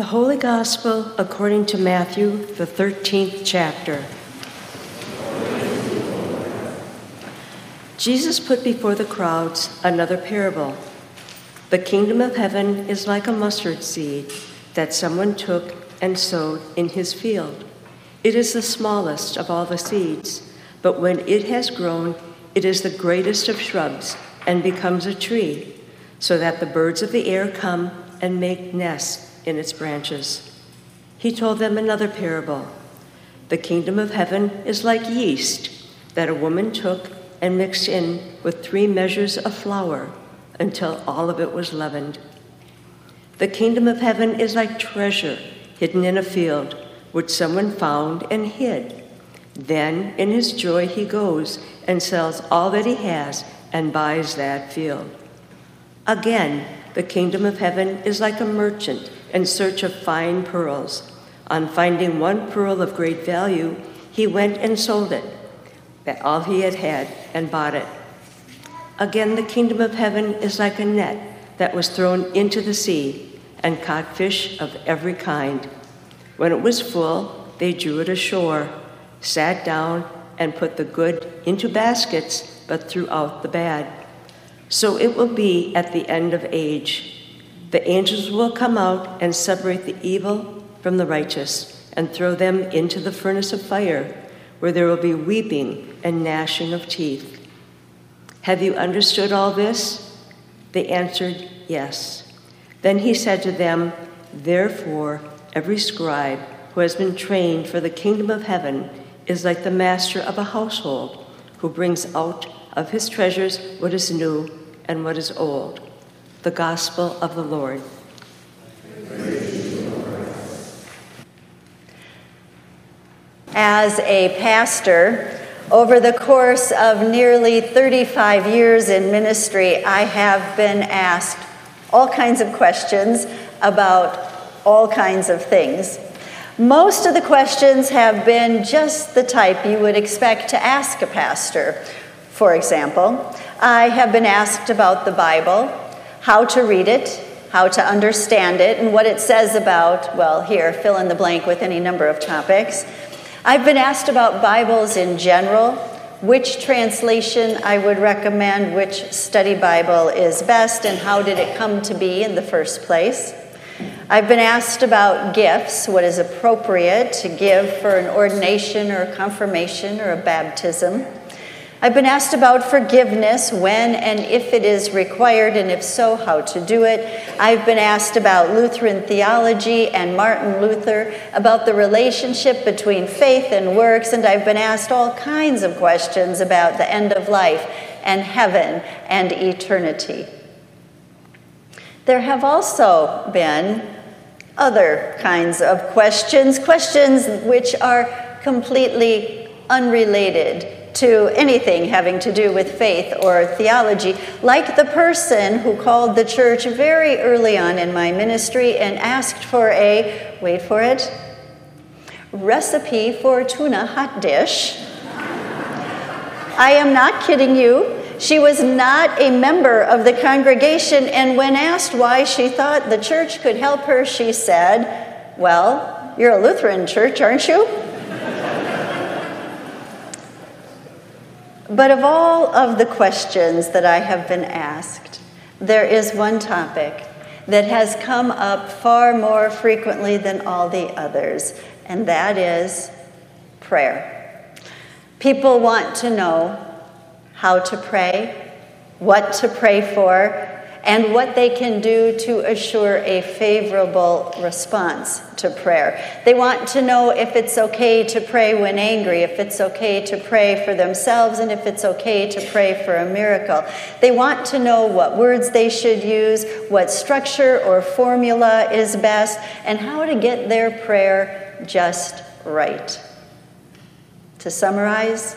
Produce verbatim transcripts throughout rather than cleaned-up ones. The Holy Gospel according to Matthew, the thirteenth chapter. Jesus put before the crowds another parable. The kingdom of heaven is like a mustard seed that someone took and sowed in his field. It is the smallest of all the seeds, but when it has grown, it is the greatest of shrubs and becomes a tree, so that the birds of the air come and make nests in its branches. He told them another parable. The kingdom of heaven is like yeast that a woman took and mixed in with three measures of flour until all of it was leavened. The kingdom of heaven is like treasure hidden in a field, which someone found and hid. Then in his joy he goes and sells all that he has and buys that field. Again, the kingdom of heaven is like a merchant in search of fine pearls. On finding one pearl of great value, he went and sold it, that all he had had, and bought it. Again, the kingdom of heaven is like a net that was thrown into the sea and caught fish of every kind. When it was full, they drew it ashore, sat down, and put the good into baskets, but threw out the bad. So it will be at the end of age. The angels will come out and separate the evil from the righteous and throw them into the furnace of fire, where there will be weeping and gnashing of teeth. Have you understood all this? They answered, yes. Then he said to them, therefore, every scribe who has been trained for the kingdom of heaven is like the master of a household who brings out of his treasures what is new and what is old. The Gospel of the Lord. Praise you, Lord. As a pastor, over the course of nearly thirty-five years in ministry, I have been asked all kinds of questions about all kinds of things. Most of the questions have been just the type you would expect to ask a pastor. For example, I have been asked about the Bible, how to read it, how to understand it, and what it says about, well, here, fill in the blank with any number of topics. I've been asked about Bibles in general, which translation I would recommend, which study Bible is best, and how did it come to be in the first place. I've been asked about gifts, what is appropriate to give for an ordination or a confirmation or a baptism. I've been asked about forgiveness, when and if it is required, and if so, how to do it. I've been asked about Lutheran theology and Martin Luther, about the relationship between faith and works, and I've been asked all kinds of questions about the end of life and heaven and eternity. There have also been other kinds of questions, questions which are completely unrelated to anything having to do with faith or theology, like the person who called the church very early on in my ministry and asked for a, wait for it, recipe for tuna hot dish. I am not kidding you. She was not a member of the congregation, and when asked why she thought the church could help her, she said, well, you're a Lutheran church, aren't you? But of all of the questions that I have been asked, there is one topic that has come up far more frequently than all the others, and that is prayer. People want to know how to pray, what to pray for, and what they can do to assure a favorable response to prayer. They want to know if it's okay to pray when angry, if it's okay to pray for themselves, and if it's okay to pray for a miracle. They want to know what words they should use, what structure or formula is best, and how to get their prayer just right. To summarize,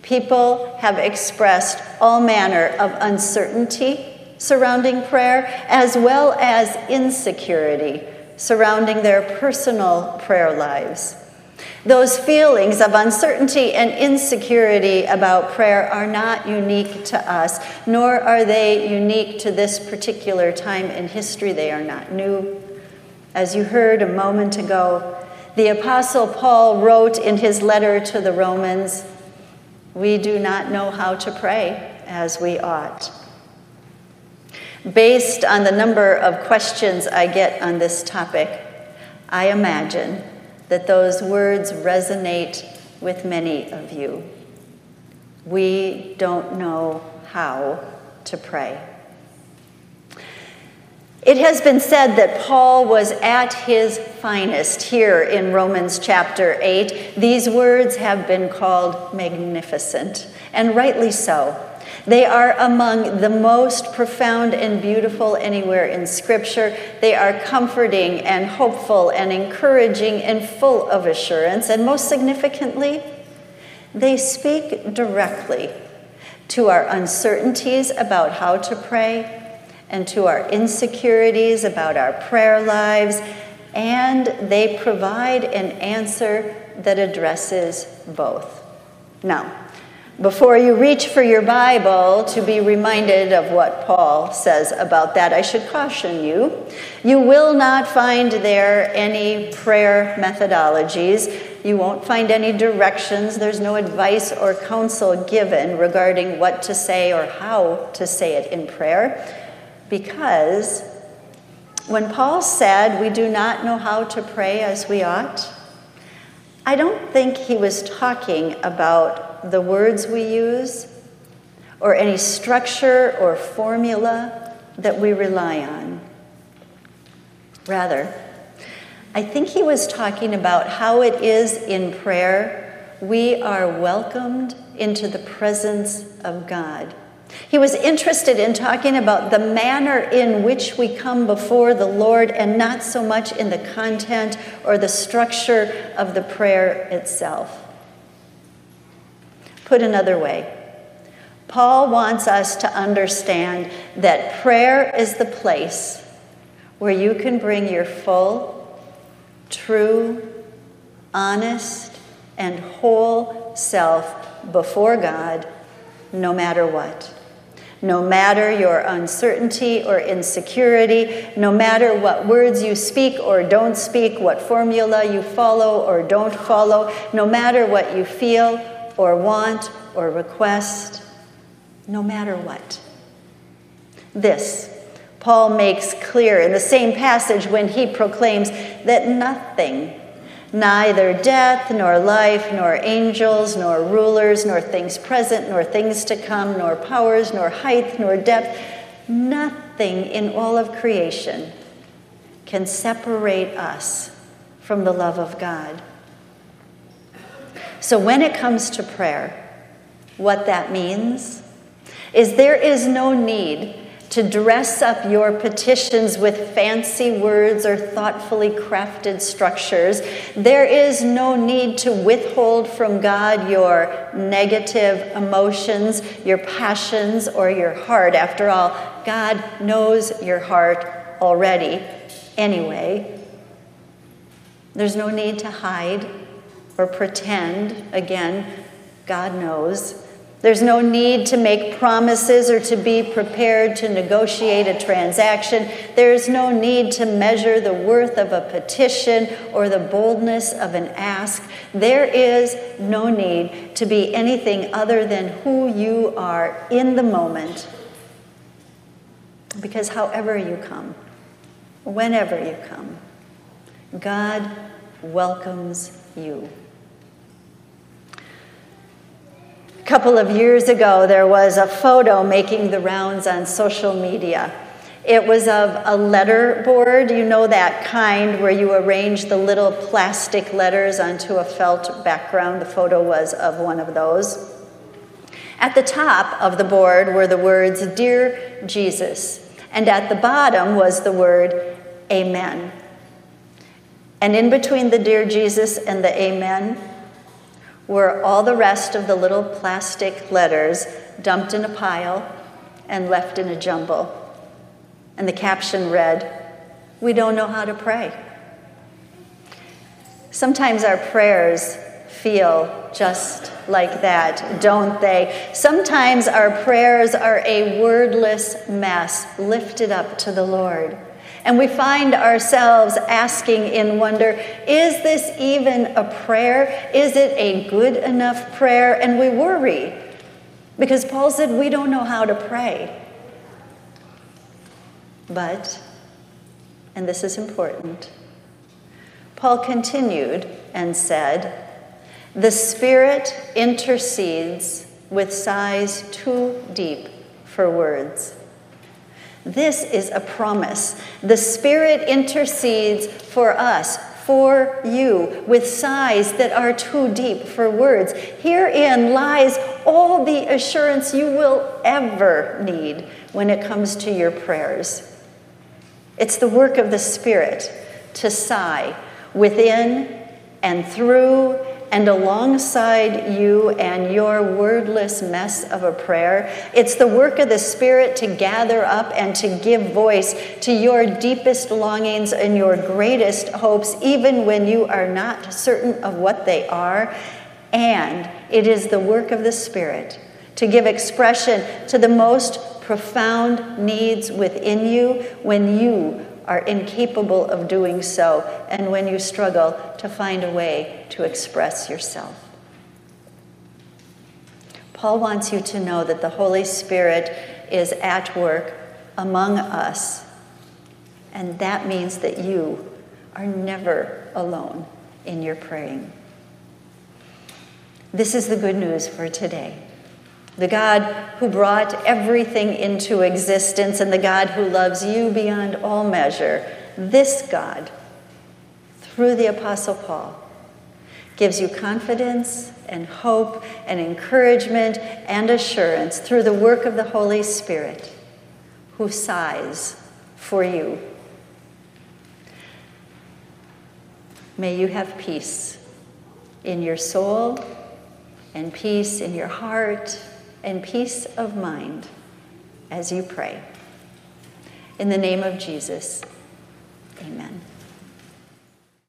people have expressed all manner of uncertainty surrounding prayer, as well as insecurity surrounding their personal prayer lives. Those feelings of uncertainty and insecurity about prayer are not unique to us, nor are they unique to this particular time in history. They are not new. As you heard a moment ago, the Apostle Paul wrote in his letter to the Romans, "We do not know how to pray as we ought." Based on the number of questions I get on this topic, I imagine that those words resonate with many of you. We don't know how to pray. It has been said that Paul was at his finest here in Romans chapter eight. These words have been called magnificent, and rightly so. They are among the most profound and beautiful anywhere in Scripture. They are comforting and hopeful and encouraging and full of assurance. And most significantly, they speak directly to our uncertainties about how to pray and to our insecurities about our prayer lives. And they provide an answer that addresses both. Now, before you reach for your Bible to be reminded of what Paul says about that, I should caution you. You will not find there any prayer methodologies. You won't find any directions. There's no advice or counsel given regarding what to say or how to say it in prayer. Because when Paul said, "We do not know how to pray as we ought," I don't think he was talking about the words we use, or any structure or formula that we rely on. Rather, I think he was talking about how it is in prayer we are welcomed into the presence of God. He was interested in talking about the manner in which we come before the Lord and not so much in the content or the structure of the prayer itself. Put another way, Paul wants us to understand that prayer is the place where you can bring your full, true, honest, and whole self before God, no matter what. No matter your uncertainty or insecurity, no matter what words you speak or don't speak, what formula you follow or don't follow, no matter what you feel or want, or request, no matter what. This, Paul makes clear in the same passage when he proclaims that nothing, neither death, nor life, nor angels, nor rulers, nor things present, nor things to come, nor powers, nor height, nor depth, nothing in all of creation can separate us from the love of God. So when it comes to prayer, what that means is there is no need to dress up your petitions with fancy words or thoughtfully crafted structures. There is no need to withhold from God your negative emotions, your passions, or your heart. After all, God knows your heart already anyway. There's no need to hide or pretend. Again, God knows. There's no need to make promises or to be prepared to negotiate a transaction. There's no need to measure the worth of a petition or the boldness of an ask. There is no need to be anything other than who you are in the moment. Because however you come, whenever you come, God welcomes you. A couple of years ago, there was a photo making the rounds on social media. It was of a letter board, you know, that kind where you arrange the little plastic letters onto a felt background. The photo was of one of those. At the top of the board were the words, "Dear Jesus," and at the bottom was the word, "Amen." And in between the "Dear Jesus" and the "Amen" were all the rest of the little plastic letters dumped in a pile and left in a jumble. And the caption read, "We don't know how to pray." Sometimes our prayers feel just like that, don't they? Sometimes our prayers are a wordless mess lifted up to the Lord. And we find ourselves asking in wonder, is this even a prayer? Is it a good enough prayer? And we worry, because Paul said we don't know how to pray. But, and this is important, Paul continued and said, the Spirit intercedes with sighs too deep for words. This is a promise. The Spirit intercedes for us, for you, with sighs that are too deep for words. Herein lies all the assurance you will ever need when it comes to your prayers. It's the work of the Spirit to sigh within and through and alongside you and your wordless mess of a prayer. It's the work of the Spirit to gather up and to give voice to your deepest longings and your greatest hopes, even when you are not certain of what they are. And it is the work of the Spirit to give expression to the most profound needs within you when you are incapable of doing so, and when you struggle to find a way to express yourself. Paul wants you to know that the Holy Spirit is at work among us, and that means that you are never alone in your praying. This is the good news for today. The God who brought everything into existence and the God who loves you beyond all measure, this God, through the Apostle Paul, gives you confidence and hope and encouragement and assurance through the work of the Holy Spirit, who sighs for you. May you have peace in your soul and peace in your heart, and peace of mind as you pray. In the name of Jesus, amen.